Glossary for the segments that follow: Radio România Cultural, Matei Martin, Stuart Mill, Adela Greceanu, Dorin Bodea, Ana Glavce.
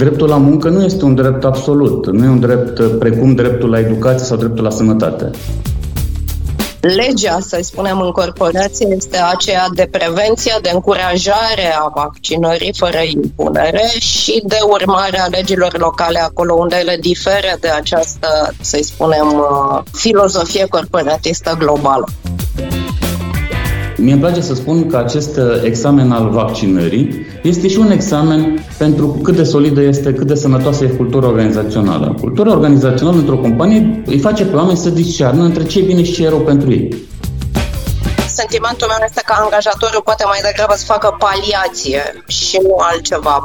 Dreptul la muncă nu este un drept absolut, nu e un drept precum dreptul la educație sau dreptul la sănătate. Legea, să spunem, în corporație este aceea de prevenție, de încurajare a vaccinării fără impunere și de urmare a legilor locale acolo unde ele diferă de această, să spunem, filozofie corporatistă globală. Mie îmi place să spun că acest examen al vaccinării este și un examen pentru cât de solidă este, cât de sănătoasă e cultura organizațională. Cultura organizațională într-o companie îi face pe oameni să discearnă între ce e bine și ce e rău pentru ei. Sentimentul meu este că angajatorul poate mai degrabă să facă paliație și nu altceva.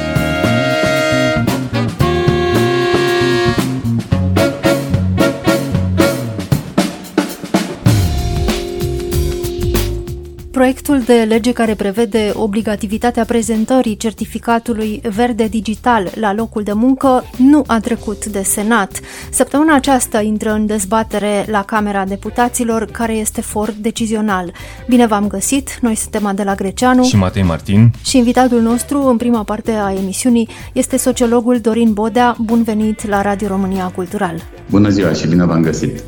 Proiectul de lege care prevede obligativitatea prezentării certificatului verde digital la locul de muncă nu a trecut de Senat. Săptămâna aceasta intră în dezbatere la Camera Deputaților, care este for decizional. Bine v-am găsit! Noi suntem Adela Greceanu și Matei Martin și invitatul nostru în prima parte a emisiunii este sociologul Dorin Bodea. Bun venit la Radio România Cultural! Bună ziua și bine v-am găsit!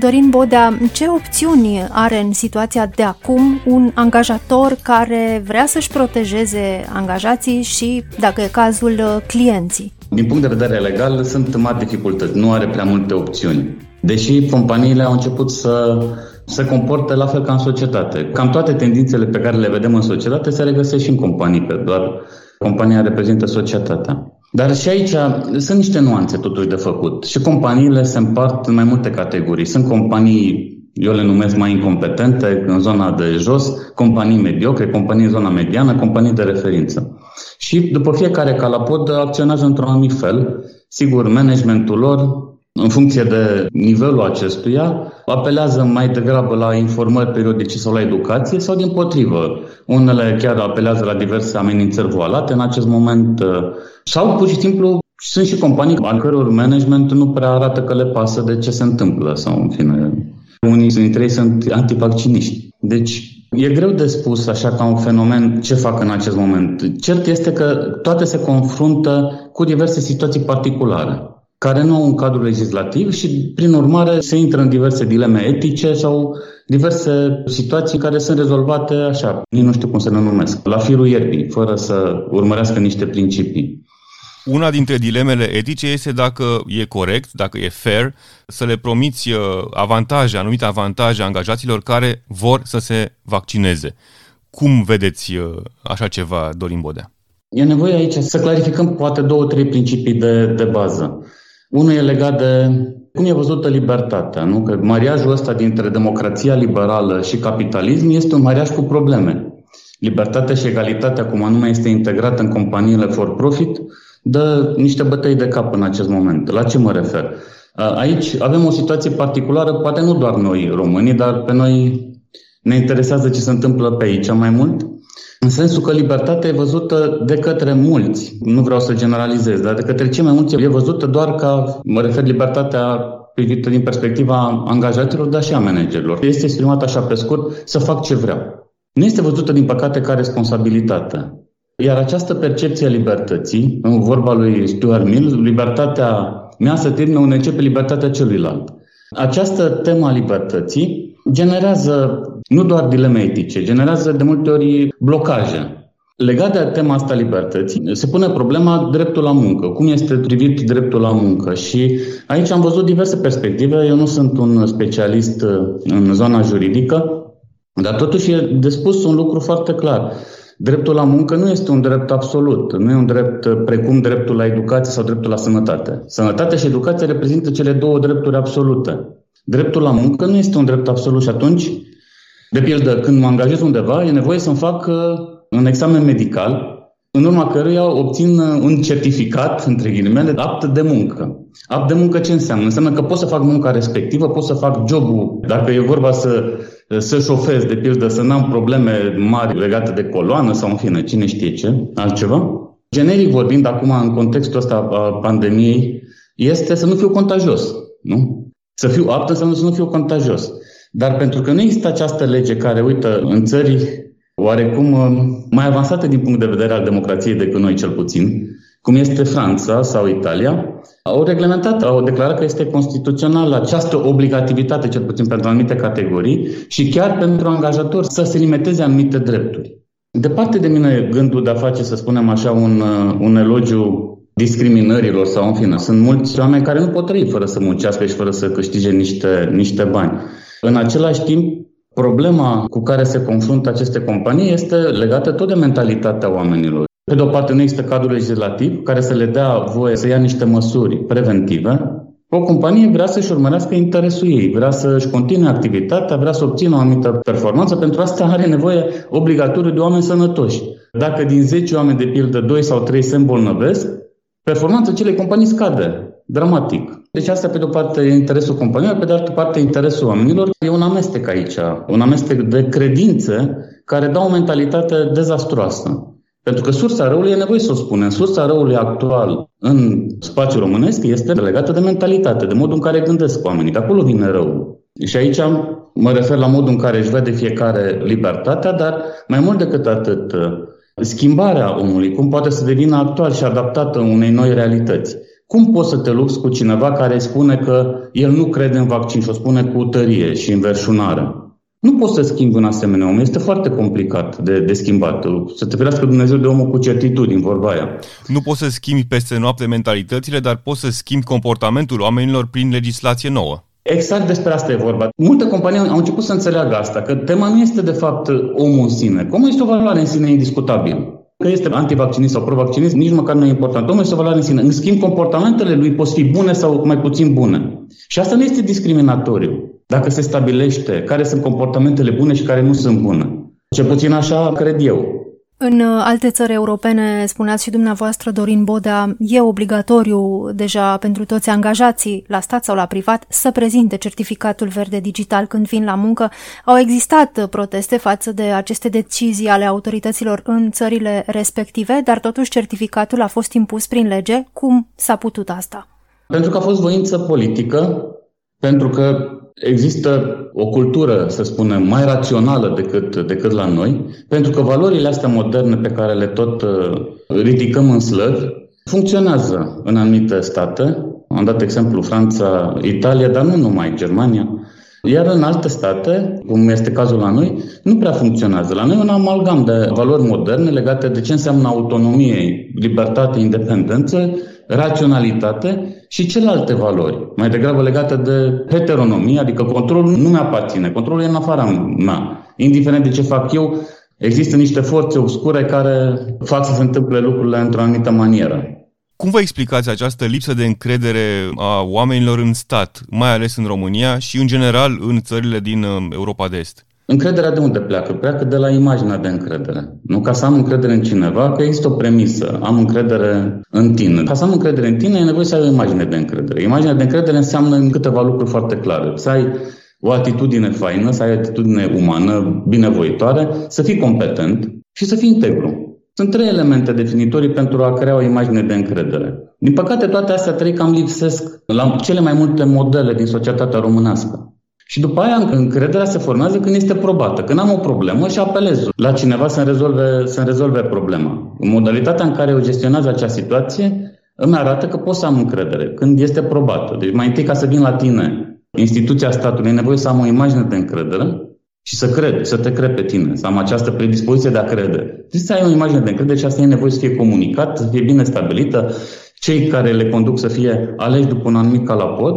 Dorin Bodea, ce opțiuni are în situația de acum un angajator care vrea să-și protejeze angajații și, dacă e cazul, clienții? Din punct de vedere legal, sunt mari dificultăți, nu are prea multe opțiuni. Deși companiile au început să se comporte la fel ca în societate. Cam toate tendințele pe care le vedem în societate se regăsesc și în companii, că doar compania reprezintă societatea. Dar și aici sunt niște nuanțe totuși de făcut și companiile se împart în mai multe categorii. Sunt companii, eu le numesc mai incompetente, în zona de jos, companii mediocre, companii în zona mediană, companii de referință. Și după fiecare calapod acționează într-un anumit fel. Sigur, managementul lor, în funcție de nivelul acestuia, apelează mai degrabă la informări periodice sau la educație sau dimpotrivă. Unele chiar apelează la diverse amenințări voalate în acest moment sau pur și simplu sunt și companii al căror management nu prea arată că le pasă de ce se întâmplă sau în fine. Unii dintre ei sunt antivacciniști. Deci e greu de spus așa ca un fenomen ce fac în acest moment. Cert este că toate se confruntă cu diverse situații particulare care nu au un cadru legislativ și, prin urmare, se intră în diverse dileme etice sau diverse situații care sunt rezolvate așa, nu știu cum să le numesc, la firul ierbii, fără să urmărească niște principii. Una dintre dilemele etice este dacă e corect, dacă e fair, să le promiți avantaje, anumite avantaje angajaților care vor să se vaccineze. Cum vedeți așa ceva, Dorin Bodea? E nevoie aici să clarificăm poate 2-3 principii de bază. Unul e legat de cum e văzută libertatea, nu? Că mariajul ăsta dintre democrația liberală și capitalism este un mariaj cu probleme. Libertatea și egalitatea, cum anume este integrată în companiile for profit, dă niște bătăi de cap în acest moment. La ce mă refer? Aici avem o situație particulară, poate nu doar noi românii, dar pe noi ne interesează ce se întâmplă pe aici mai mult. În sensul că libertatea e văzută de către mulți, nu vreau să generalizez, dar de către cei mai mulți e văzută doar ca, mă refer, libertatea privită din perspectiva angajaților, dar și a managerilor. Este exprimată așa pe scurt, să fac ce vreau. Nu este văzută, din păcate, ca responsabilitatea. Iar această percepție a libertății, în vorba lui Stuart Mill, libertatea mea se termină unde începe libertatea celuilalt. Această temă a libertății generează nu doar dileme etice, generează de multe ori blocaje. Legat de tema asta libertății, se pune problema dreptul la muncă. Cum este privit dreptul la muncă? Și aici am văzut diverse perspective. Eu nu sunt un specialist în zona juridică, dar totuși e de spus un lucru foarte clar. Dreptul la muncă nu este un drept absolut, nu e un drept precum dreptul la educație sau dreptul la sănătate. Sănătatea și educația reprezintă cele două drepturi absolute. Dreptul la muncă nu este un drept absolut și atunci, de pildă, când mă angajez undeva, e nevoie să-mi fac un examen medical, în urma căruia obțin un certificat, între ghilimele, apt de muncă. Apt de muncă ce înseamnă? Înseamnă că pot să fac munca respectivă, pot să fac jobul. Dacă e vorba să șofez, de pildă, să n-am probleme mari legate de coloană sau, în fine, cine știe ce, altceva. Generic vorbind, acum, în contextul ăsta a pandemiei, este să nu fiu contagios, nu? Să fiu apt înseamnă să nu fiu contagios. Dar pentru că nu există această lege care, uită, în țări oarecum mai avansate din punct de vedere al democrației decât noi cel puțin, cum este Franța sau Italia, au reglementat, au declarat că este constituțională această obligativitate, cel puțin pentru anumite categorii, și chiar pentru angajatori să se limiteze anumite drepturi. Departe de mine gândul de a face, să spunem așa, un elogiu discriminărilor sau în fine. Sunt mulți oameni care nu pot trăi fără să muncească și fără să câștige niște bani. În același timp, problema cu care se confruntă aceste companii este legată tot de mentalitatea oamenilor. Pe de o parte, nu există cadrul legislativ care să le dea voie să ia niște măsuri preventive. O companie vrea să-și urmărească interesul ei, vrea să-și continue activitatea, vrea să obțină o anumită performanță. Pentru asta are nevoie obligatoriu de oameni sănătoși. Dacă din 10 oameni, de pildă, 2 sau 3 se îmbolnăvesc, performanța acelei companii scade dramatic. Deci asta, pe de o parte, e interesul companiei, pe de altă parte, interesul oamenilor. E un amestec aici, un amestec de credințe care dau o mentalitate dezastruoasă. Pentru că sursa răului, e nevoie să o spunem, sursa răului actual în spațiul românesc este legată de mentalitate, de modul în care gândesc oamenii. De acolo vine răul. Și aici mă refer la modul în care își vede fiecare libertatea, dar mai mult decât atât, schimbarea omului, cum poate să devină actual și adaptată unei noi realități. Cum poți să te lupți cu cineva care spune că el nu crede în vaccin și o spune cu tărie și înverșunare? Nu poți să schimbi un asemenea om. Este foarte complicat de schimbat. Să te ferească Dumnezeu de omul cu certitudini, vorba aia. Nu poți să schimbi peste noapte mentalitățile, dar poți să schimbi comportamentul oamenilor prin legislație nouă. Exact despre asta e vorba. Multe companii au început să înțeleagă asta, că tema nu este de fapt omul în sine. Omul este o valoare în sine indiscutabilă. Că este antivaccinist sau provaccinist, nici măcar nu e important. Omul este o valoare în sine. În schimb, comportamentele lui pot fi bune sau mai puțin bune. Și asta nu este discriminatoriu. Dacă se stabilește care sunt comportamentele bune și care nu sunt bune. Cel puțin așa cred eu. În alte țări europene, spuneați și dumneavoastră, Dorin Bodea, e obligatoriu deja pentru toți angajații, la stat sau la privat, să prezinte certificatul verde digital când vin la muncă. Au existat proteste față de aceste decizii ale autorităților în țările respective, dar totuși certificatul a fost impus prin lege. Cum s-a putut asta? Pentru că a fost voință politică, pentru că există o cultură, să spunem, mai rațională decât la noi, pentru că valorile astea moderne pe care le tot ridicăm în slăvi funcționează în anumite state. Am dat exemplu Franța, Italia, dar nu numai Germania. Iar în alte state, cum este cazul la noi, nu prea funcționează. La noi e un amalgam de valori moderne legate de ce înseamnă autonomie, libertate, independență, raționalitate și celelalte valori, mai degrabă legate de heteronomie, adică controlul nu mi-aparține, controlul e în afara mea. Indiferent de ce fac eu, există niște forțe obscure care fac să se întâmple lucrurile într-o anumită manieră. Cum vă explicați această lipsă de încredere a oamenilor în stat, mai ales în România și în general în țările din Europa de Est? Încrederea de unde pleacă? Pleacă de la imaginea de încredere. Nu ca să am încredere în cineva, că există o premisă. Am încredere în tine. Ca să am încredere în tine, e nevoie să ai o imagine de încredere. Imaginea de încredere înseamnă în câteva lucruri foarte clare. Să ai o atitudine faină, să ai o atitudine umană, binevoitoare, să fii competent și să fii integru. Sunt 3 elemente definitorii pentru a crea o imagine de încredere. Din păcate, toate astea 3 cam lipsesc la cele mai multe modele din societatea românească. Și după aia încrederea se formează când este probată, când am o problemă și apelez la cineva să-mi rezolve problema. Modalitatea în care eu gestionează acea situație îmi arată că pot să am încredere, când este probată. Deci mai întâi, ca să vin la tine, instituția statului, e nevoie să am o imagine de încredere și să cred, să te cred pe tine, să am această predispoziție de a crede. Trebuie să ai o imagine de încredere și asta e nevoie să fie comunicată, să fie bine stabilită, cei care le conduc să fie aleși după un anumit calapod.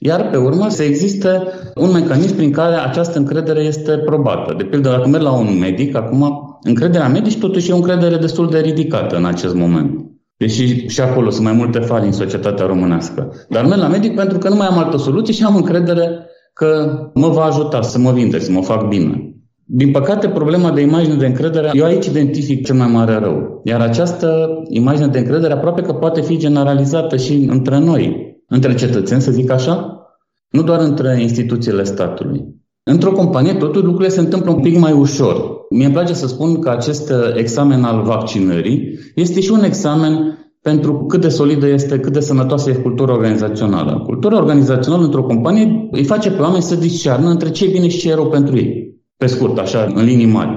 Iar pe urmă să existe un mecanism prin care această încredere este probată. De pildă, dacă merg la un medic, acum încrederea medici totuși e o încredere destul de ridicată în acest moment. Deși și acolo sunt mai multe fali în societatea românească. Dar merg la medic pentru că nu mai am altă soluție și am încredere că mă va ajuta să mă vindec, să mă fac bine. Din păcate, problema de imagine de încredere, eu aici identific cel mai mare rău. Iar această imagine de încredere aproape că poate fi generalizată și între noi, între cetățeni, să zic așa, nu doar între instituțiile statului. Într-o companie, totul lucrurile se întâmplă un pic mai ușor. Mie îmi place să spun că acest examen al vaccinării este și un examen pentru cât de solidă este, cât de sănătoasă e cultura organizațională. Cultura organizațională într-o companie îi face pe oameni să discearnă între ce e bine și ce e rău pentru ei. Pe scurt, așa, în linii mari.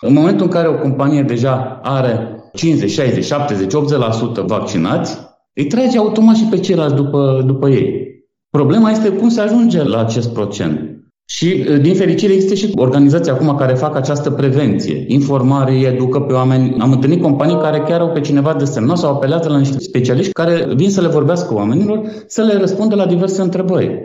În momentul în care o companie deja are 50, 60, 70, 80% vaccinați, îi trage automat și pe ceilalți după ei. Problema este cum se ajunge la acest procent. Și, din fericire, există și organizații acum care fac această prevenție. Informare, educă pe oameni. Am întâlnit companii care chiar au pe cineva desemnat sau apelează la niște specialiști care vin să le vorbească oamenilor, să le răspundă la diverse întrebări.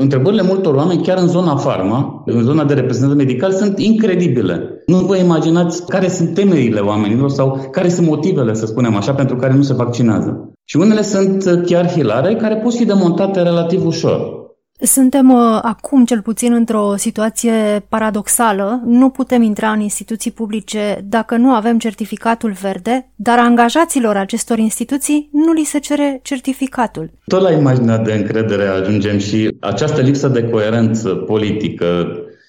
Întrebările multor oameni, chiar în zona farma, în zona de reprezentanță medicală, sunt incredibile. Nu vă imaginați care sunt temerile oamenilor sau care sunt motivele, să spunem așa, pentru care nu se vaccinează. Și unele sunt chiar hilare, care pot fi demontate relativ ușor. Suntem acum cel puțin într-o situație paradoxală. Nu putem intra în instituții publice dacă nu avem certificatul verde, dar angajaților acestor instituții nu li se cere certificatul. Tot la imaginea de încredere ajungem și această lipsă de coerență politică,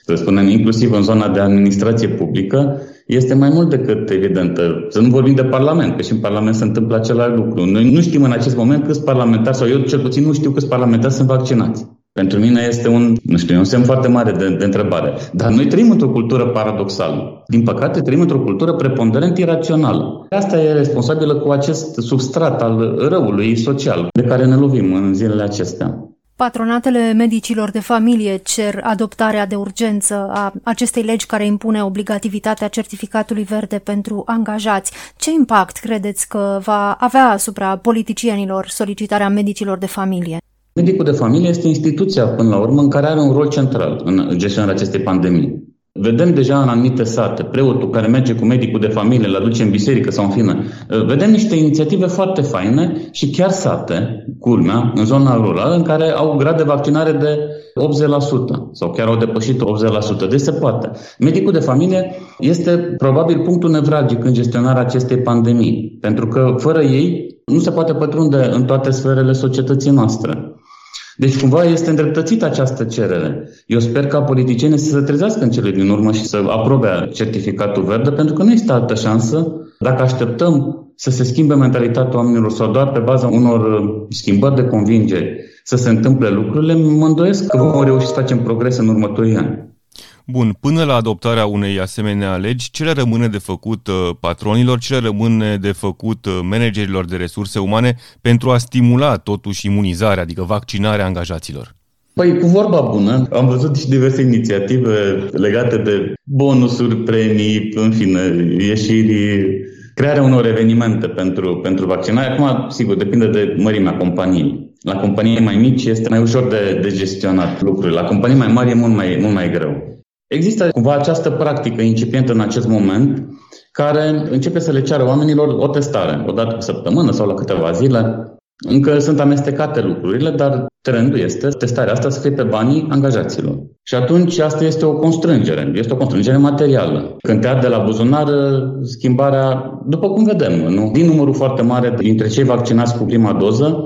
să spunem, inclusiv în zona de administrație publică, este mai mult decât evidentă. Să nu vorbim de Parlament, că și în Parlament se întâmplă același lucru. Noi nu știm în acest moment câți parlamentari, sau eu cel puțin nu știu câți parlamentari sunt vaccinați. Pentru mine este un semn foarte mare de întrebare. Dar noi trăim într-o cultură paradoxală. Din păcate, trăim într-o cultură preponderent irațională. Asta e responsabilă cu acest substrat al răului social de care ne lovim în zilele acestea. Patronatele medicilor de familie cer adoptarea de urgență a acestei legi care impune obligativitatea certificatului verde pentru angajați. Ce impact credeți că va avea asupra politicienilor solicitarea medicilor de familie? Medicul de familie este instituția, până la urmă, în care are un rol central în gestionarea acestei pandemii. Vedem deja în anumite sate, preotul care merge cu medicul de familie, îl aduce în biserică sau în fine. Vedem niște inițiative foarte faine și chiar sate, culmea, în zona rurală, în care au grad de vaccinare de 80% sau chiar au depășit 80%. Deci se poate. Medicul de familie este probabil punctul nevralgic în gestionarea acestei pandemii, pentru că fără ei nu se poate pătrunde în toate sferele societății noastre. Deci cumva este îndreptățită această cerere. Eu sper ca politicienii să se trezească în cele din urmă și să aprobe certificatul verde, pentru că nu este altă șansă. Dacă așteptăm să se schimbe mentalitatea oamenilor sau doar pe baza unor schimbări de convingeri să se întâmple lucrurile, mă îndoiesc că vom reuși să facem progres în următorii ani. Bun, până la adoptarea unei asemenea legi, ce le rămâne de făcut patronilor, ce le rămâne de făcut managerilor de resurse umane pentru a stimula totuși imunizarea, adică vaccinarea angajaților? Păi, cu vorba bună, am văzut și diverse inițiative legate de bonusuri, premii, în fine, ieșiri, crearea unor evenimente pentru vaccinare. Acum, sigur, depinde de mărimea companiei. La companii mai mici este mai ușor de gestionat lucrurile, la companii mai mari e mult mai greu. Există cumva această practică incipientă în acest moment care începe să le ceară oamenilor o testare, o dată pe săptămână sau la câteva zile. Încă sunt amestecate lucrurile, dar trendul este testarea asta să fie pe banii angajaților. Și atunci asta este o constrângere, este o constrângere materială. Când te arde la buzunar, schimbarea, după cum vedem, nu? Din numărul foarte mare dintre cei vaccinați cu prima doză,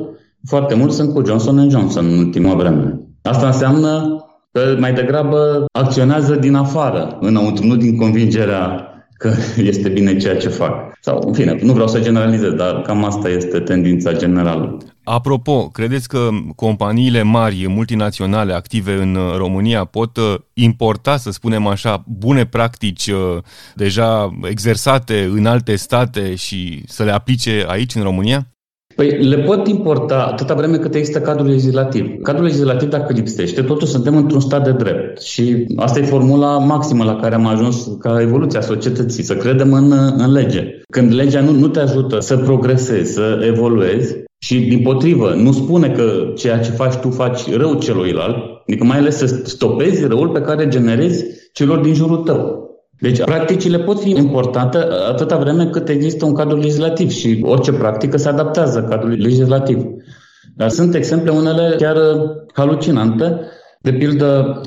foarte mulți sunt cu Johnson & Johnson în ultima vreme. Asta înseamnă că mai degrabă acționează din afară, înăuntru, nu din convingerea că este bine ceea ce fac. Sau, în fine, nu vreau să generalizez, dar cam asta este tendința generală. Apropo, credeți că companiile mari, multinaționale, active în România pot importa, să spunem așa, bune practici deja exersate în alte state și să le aplice aici, în România? Păi le pot importa atâta vreme cât există cadrul legislativ. Cadrul legislativ, dacă lipsește, totuși suntem într-un stat de drept. Și asta e formula maximă la care am ajuns ca evoluția societății, să credem în lege. Când legea nu te ajută să progresezi, să evoluezi și, dimpotrivă, nu spune că ceea ce faci tu faci rău celuilalt, adică mai ales să stopezi răul pe care generezi celor din jurul tău. Deci practicile pot fi importate atâta vreme cât există un cadru legislativ și orice practică se adaptează cadrului legislativ. Dar sunt exemple, unele chiar halucinante. De pildă,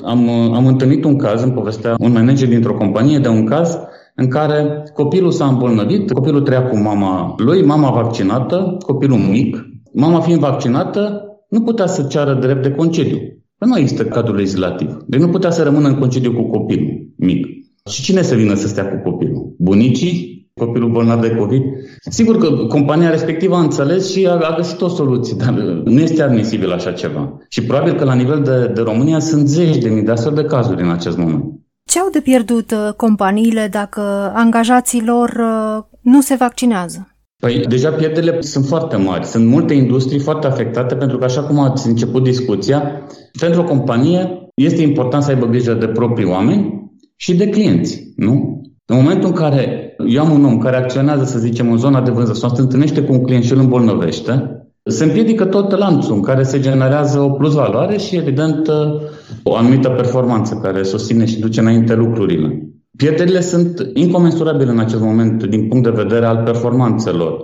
am întâlnit un caz, îmi povestea un manager dintr-o companie de un caz în care copilul s-a îmbolnăvit, copilul trăia cu mama lui, mama vaccinată, copilul mic. Mama fiind vaccinată, nu putea să ceară drept de concediu. Nu există cadru legislativ. Deci nu putea să rămână în concediu cu copilul mic. Și cine să vină să stea cu copilul? Bunicii? copilul bolnav de COVID. Sigur că compania respectivă a înțeles și a găsit o soluție, dar nu este admisibil așa ceva. Și probabil că la nivel de România sunt zeci de mii de astfel de cazuri în acest moment. Ce au de pierdut companiile dacă angajații lor nu se vaccinează? Păi deja pierderile sunt foarte mari. Sunt multe industrii foarte afectate pentru că, așa cum ați început discuția, pentru o companie este important să aibă grijă de proprii oameni și de clienți, nu? În momentul în care eu am un om care acționează, să zicem, în zona de vânzări sau se întâlnește cu un client și îl îmbolnăvește, se împiedică tot lanțul în care se generează o plusvaloare și, evident, o anumită performanță care susține și duce înainte lucrurile. Pierderile sunt incomensurabile în acest moment din punct de vedere al performanțelor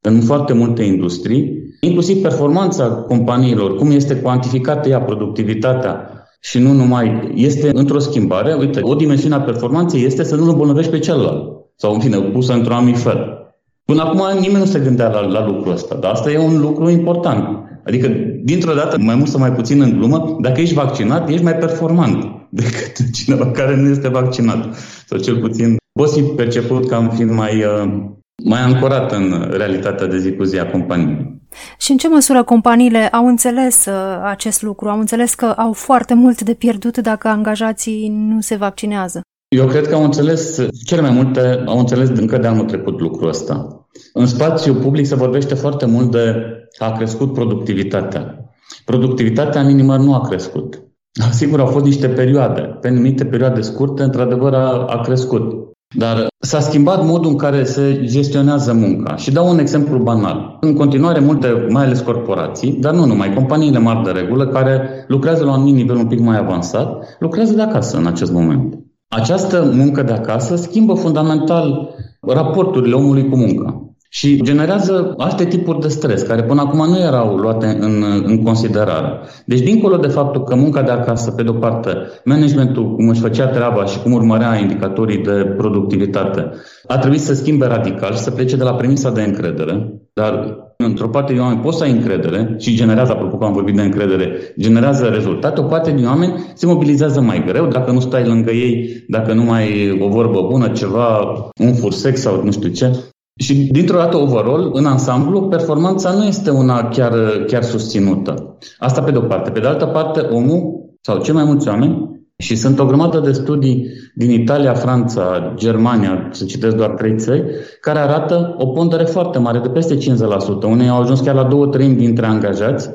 în foarte multe industrii, inclusiv performanța companiilor, cum este cuantificată ea, productivitatea și nu numai, este într-o schimbare. Uite, o dimensiune a performanței este să nu-l îmbolnăvești pe celălalt sau, în fine, pusă într-un anumit fel. Până acum nimeni nu se gândea la lucrul ăsta, dar asta e un lucru important. Adică, dintr-o dată, mai mult sau mai puțin în glumă, dacă ești vaccinat, ești mai performant decât cineva care nu este vaccinat. Sau cel puțin poți fi perceput ca fiind mai ancorat în realitatea de zi cu zi a companiei. Și în ce măsură companiile au înțeles acest lucru? Au înțeles că au foarte mult de pierdut dacă angajații nu se vaccinează? Eu cred că au înțeles, cele mai multe au înțeles încă de anul trecut lucrul ăsta. În spațiu public se vorbește foarte mult de a crescut productivitatea. Productivitatea minimă nu a crescut. Sigur, au fost niște perioade. Pe anumite perioade scurte, într-adevăr, a crescut. Dar s-a schimbat modul în care se gestionează munca. Și dau un exemplu banal. În continuare, multe, mai ales corporații, dar nu numai, companiile mari de regulă, care lucrează la un nivel un pic mai avansat, lucrează de acasă în acest moment. Această muncă de acasă schimbă fundamental raporturile omului cu munca și generează alte tipuri de stres care până acum nu erau luate în considerare. Deci, dincolo de faptul că munca de acasă, pe de-o parte, managementul, cum își făcea treaba și cum urmărea indicatorii de productivitate, a trebuit să schimbe radical și să plece de la premisa de încredere, dar într-o parte din oameni pot să ai încredere și generează, apropo că am vorbit de încredere, generează rezultate. O parte din oameni se mobilizează mai greu dacă nu stai lângă ei, dacă nu mai e o vorbă bună, ceva, un fursec sau nu știu ce. Și dintr-o dată, overall, în ansamblu, performanța nu este una chiar susținută. Asta pe de-o parte. Pe de altă parte, omul, sau cei mai mulți oameni, și sunt o grămadă de studii din Italia, Franța, Germania, să citesc doar 3 țări, care arată o pondere foarte mare, de peste 50%. Unei au ajuns chiar la 2/3 dintre angajați,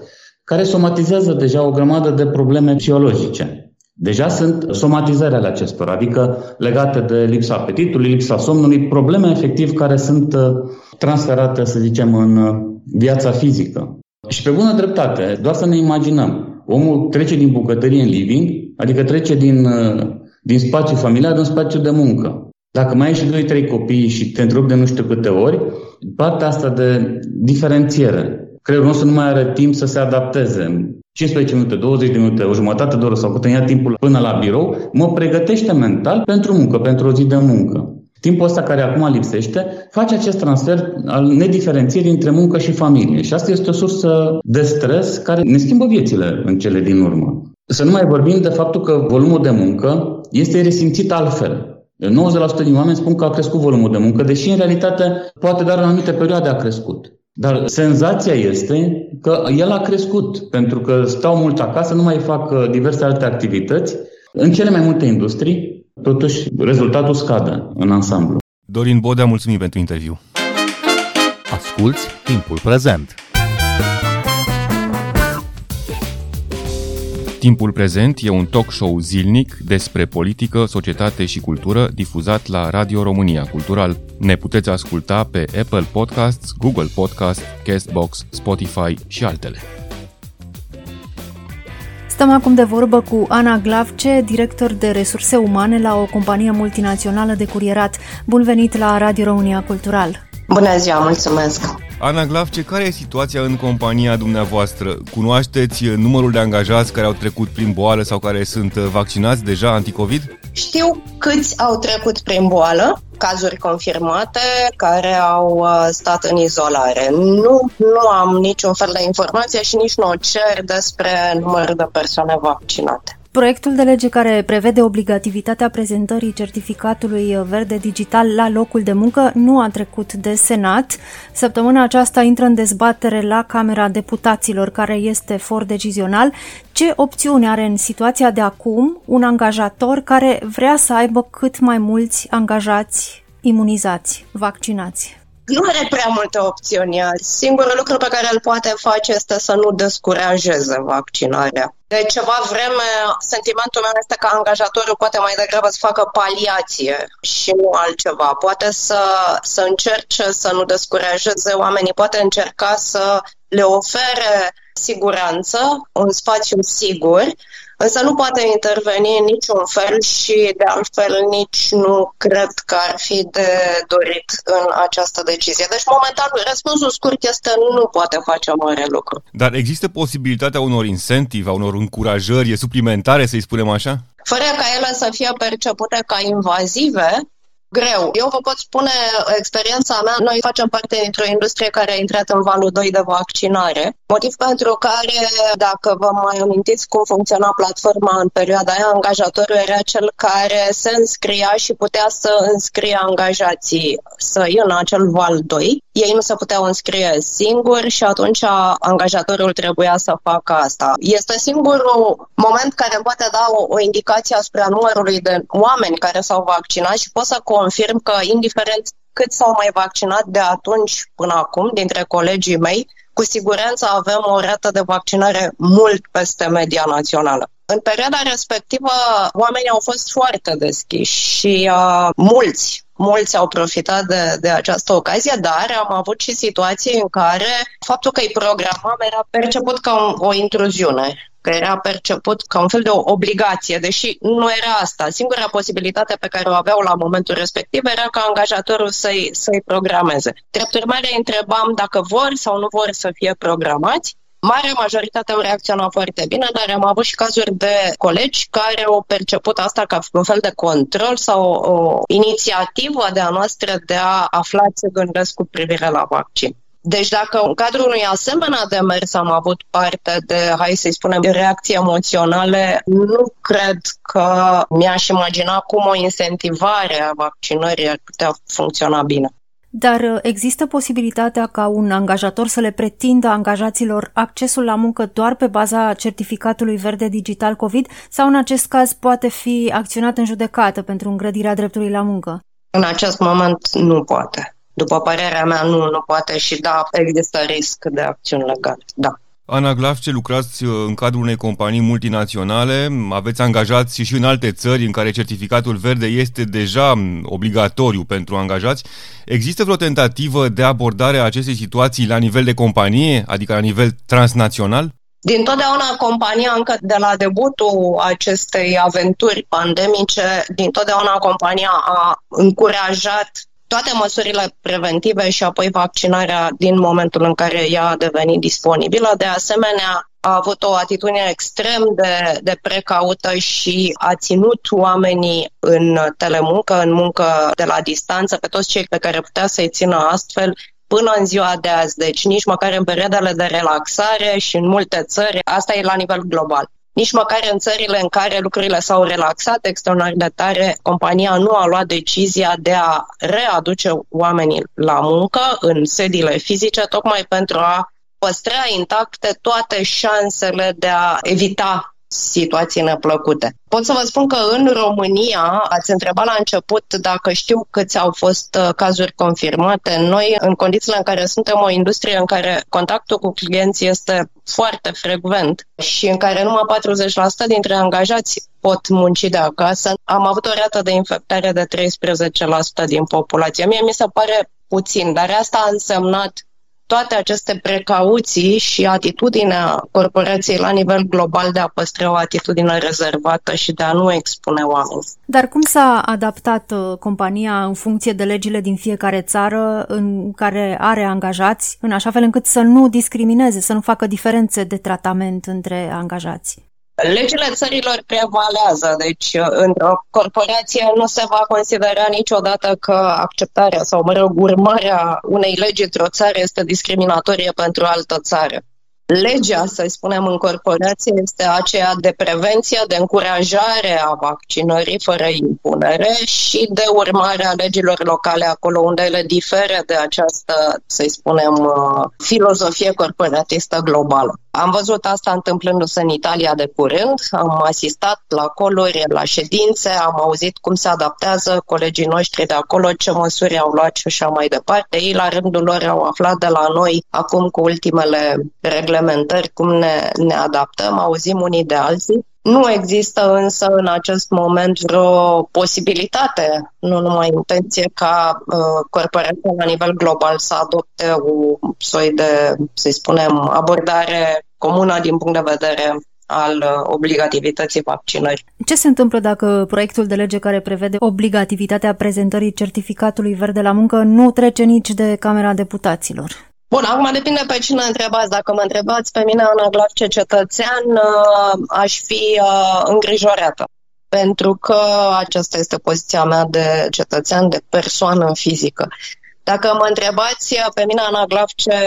care somatizează deja o grămadă de probleme psihologice. Deja sunt somatizări ale acestora, adică legate de lipsa apetitului, lipsa somnului, probleme efectiv care sunt transferate, să zicem, în viața fizică. Și pe bună dreptate, doar să ne imaginăm, omul trece din bucătărie în living, adică trece din spațiu familiar în spațiu de muncă. Dacă mai ai și 2-3 copii și te întrerupi de nu știu câte ori, partea asta de diferențiere, creierul nostru nu mai are timp să se adapteze. 15 minute, 20 de minute, o jumătate de oră sau putem ia timpul până la birou, mă pregătește mental pentru muncă, pentru o zi de muncă. Timpul ăsta care acum lipsește face acest transfer al nediferențierii între muncă și familie. Și asta este o sursă de stres care ne schimbă viețile în cele din urmă. Să nu mai vorbim de faptul că volumul de muncă este resimțit altfel. 90% din oameni spun că a crescut volumul de muncă, deși în realitate poate doar în anumite perioade a crescut. Dar senzația este că el a crescut, pentru că stau mult acasă, nu mai fac diverse alte activități. În cele mai multe industrii, totuși, rezultatul scade în ansamblu. Dorin Bodea, mulțumim pentru interviu. Asculți Timpul Prezent. Timpul Prezent e un talk show zilnic despre politică, societate și cultură difuzat la Radio România Cultural. Ne puteți asculta pe Apple Podcasts, Google Podcasts, Castbox, Spotify și altele. Stăm acum de vorbă cu Ana Glavce, director de resurse umane la o companie multinațională de curierat. Bun venit la Radio România Cultural! Bună ziua, mulțumesc! Ana Glavce, care e situația în compania dumneavoastră? Cunoașteți numărul de angajați care au trecut prin boală sau care sunt vaccinați deja anticovid? Știu câți au trecut prin boală, cazuri confirmate, care au stat în izolare. Nu am niciun fel de informație și nici nu o cer despre numărul de persoane vaccinate. Proiectul de lege care prevede obligativitatea prezentării certificatului verde digital la locul de muncă nu a trecut de Senat. Săptămâna aceasta intră în dezbatere la Camera Deputaților, care este for decizional. Ce opțiune are în situația de acum un angajator care vrea să aibă cât mai mulți angajați imunizați, vaccinați? Nu are prea multe opțiuni. Singurul lucru pe care îl poate face este să nu descurajeze vaccinarea. De ceva vreme, sentimentul meu este că angajatorul poate mai degrabă să facă paliație și nu altceva. Poate să încerce să nu descurajeze oamenii, poate încerca să le ofere siguranță, un spațiu sigur, însă nu poate interveni în niciun fel și, de altfel, nici nu cred că ar fi de dorit în această decizie. Deci, momentan, răspunsul scurt este nu poate face mare lucru. Dar există posibilitatea unor incentive, a unor încurajări suplimentare, să-i spunem așa? Fără ca ele să fie percepute ca invazive, greu. Eu vă pot spune experiența mea. Noi facem parte dintr-o industrie care a intrat în valul 2 de vaccinare, motiv pentru care, dacă vă mai amintiți cum funcționa platforma în perioada aia, angajatorul era cel care se înscria și putea să înscrie angajații săi în acel val 2. Ei nu se puteau înscrie singuri și atunci angajatorul trebuia să facă asta. Este singurul moment care poate da o indicație asupra numărului de oameni care s-au vaccinat și pot să confirm că, indiferent cât s-au mai vaccinat de atunci până acum, dintre colegii mei, cu siguranță avem o rată de vaccinare mult peste media națională. În perioada respectivă, oamenii au fost foarte deschiși și mulți au profitat de această ocazie, dar am avut și situații în care faptul că îi programam era perceput ca o intruziune, că era perceput ca un fel de o obligație, deși nu era asta. Singura posibilitate pe care o aveau la momentul respectiv era ca angajatorul să-i programeze. Drept urmare, întrebam dacă vor sau nu vor să fie programați. Marea majoritate au reacționat foarte bine, dar am avut și cazuri de colegi care au perceput asta ca un fel de control sau o inițiativă de a noastră de a afla ce gândesc cu privire la vaccin. Deci dacă în cadrul unui asemenea demers am avut parte de, hai să-i spunem, reacții emoționale, nu cred că mi-aș imagina cum o incentivare a vaccinării ar putea funcționa bine. Dar există posibilitatea ca un angajator să le pretindă angajaților accesul la muncă doar pe baza certificatului verde digital COVID sau în acest caz poate fi acționat în judecată pentru îngrădirea dreptului la muncă? În acest moment nu poate. După părerea mea, nu poate și da, există risc de acțiuni legale, da. Ana Glavce, lucrați în cadrul unei companii multinaționale, aveți angajați și în alte țări în care certificatul verde este deja obligatoriu pentru angajați. Există vreo tentativă de abordare a acestei situații la nivel de companie, adică la nivel transnațional? Din totdeauna compania, încă de la debutul acestei aventuri pandemice, din totdeauna compania a încurajat toate măsurile preventive și apoi vaccinarea din momentul în care ea a devenit disponibilă. De asemenea, a avut o atitudine extrem de precaută și a ținut oamenii în telemuncă, în muncă de la distanță, pe toți cei pe care putea să-i țină astfel, până în ziua de azi. Deci nici măcar în perioadele de relaxare și în multe țări, asta e la nivel global. Nici măcar în țările în care lucrurile s-au relaxat extraordinar de tare, compania nu a luat decizia de a readuce oamenii la muncă în sediile fizice, tocmai pentru a păstra intacte toate șansele de a evita situații neplăcute. Pot să vă spun că în România, ați întrebat la început dacă știu câți au fost cazuri confirmate. Noi, în condițiile în care suntem o industrie în care contactul cu clienții este foarte frecvent și în care numai 40% dintre angajați pot munci de acasă, am avut o rată de infectare de 13% din populație. Mie mi se pare puțin, dar asta a însemnat toate aceste precauții și atitudinea corporației la nivel global de a păstra o atitudine rezervată și de a nu expune oamenii. Dar cum s-a adaptat compania în funcție de legile din fiecare țară în care are angajați, în așa fel încât să nu discrimineze, să nu facă diferențe de tratament între angajați? Legile țărilor prevalează, deci într-o corporație nu se va considera niciodată că acceptarea sau, urmarea unei legi într-o țară este discriminatorie pentru altă țară. legea, să spunem, în corporație este aceea de prevenție, de încurajare a vaccinării fără impunere și de urmare a legilor locale acolo unde ele diferă de această, să spunem, filozofie corporatistă globală. Am văzut asta întâmplându-se în Italia de curând, am asistat la coluri, la ședințe, am auzit cum se adaptează colegii noștri de acolo, ce măsuri au luat și așa mai departe. Ei, la rândul lor, au aflat de la noi, acum cu ultimele reglementări, cum ne adaptăm, auzim unii de alții. Nu există însă în acest moment vreo posibilitate, nu numai intenție, ca corporația la nivel global să adopte un soi de, să spunem, abordare comună din punct de vedere al obligativității vaccinării. Ce se întâmplă dacă proiectul de lege care prevede obligativitatea prezentării certificatului verde la muncă nu trece nici de Camera Deputaților? Bun, acum depinde pe cine întrebați. Dacă mă întrebați pe mine, Ana Glavce, cetățean, aș fi îngrijorată. Pentru că aceasta este poziția mea de cetățean, de persoană fizică. Dacă mă întrebați pe mine, Ana Glavce,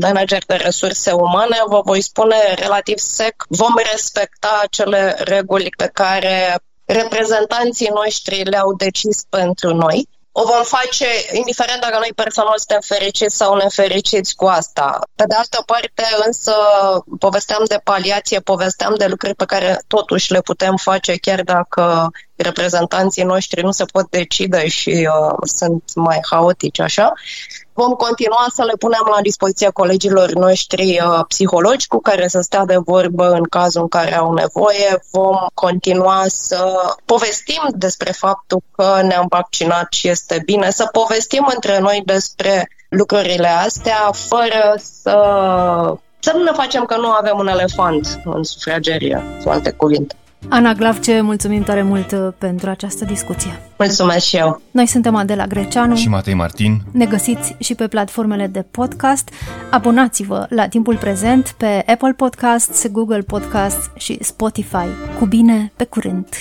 manager de resurse umane, vă voi spune relativ sec, vom respecta acele reguli pe care reprezentanții noștri le-au decis pentru noi. O vom face, indiferent dacă noi personal suntem fericiți sau nefericiți cu asta. Pe de altă parte, însă, povesteam de paliație, povesteam de lucruri pe care totuși le putem face, chiar dacă reprezentanții noștri nu se pot decide și sunt mai haotici, așa. Vom continua să le punem la dispoziția colegilor noștri psihologi cu care să stea de vorbă în cazul în care au nevoie. Vom continua să povestim despre faptul că ne-am vaccinat și este bine, să povestim între noi despre lucrurile astea fără să nu ne facem că nu avem un elefant în sufragerie, cu alte cuvinte. Ana Glavce, mulțumim tare mult pentru această discuție. Mulțumesc și eu. Noi suntem Adela Greceanu și Matei Martin. Ne găsiți și pe platformele de podcast. Abonați-vă la Timpul Prezent pe Apple Podcasts, Google Podcasts și Spotify. Cu bine, pe curând!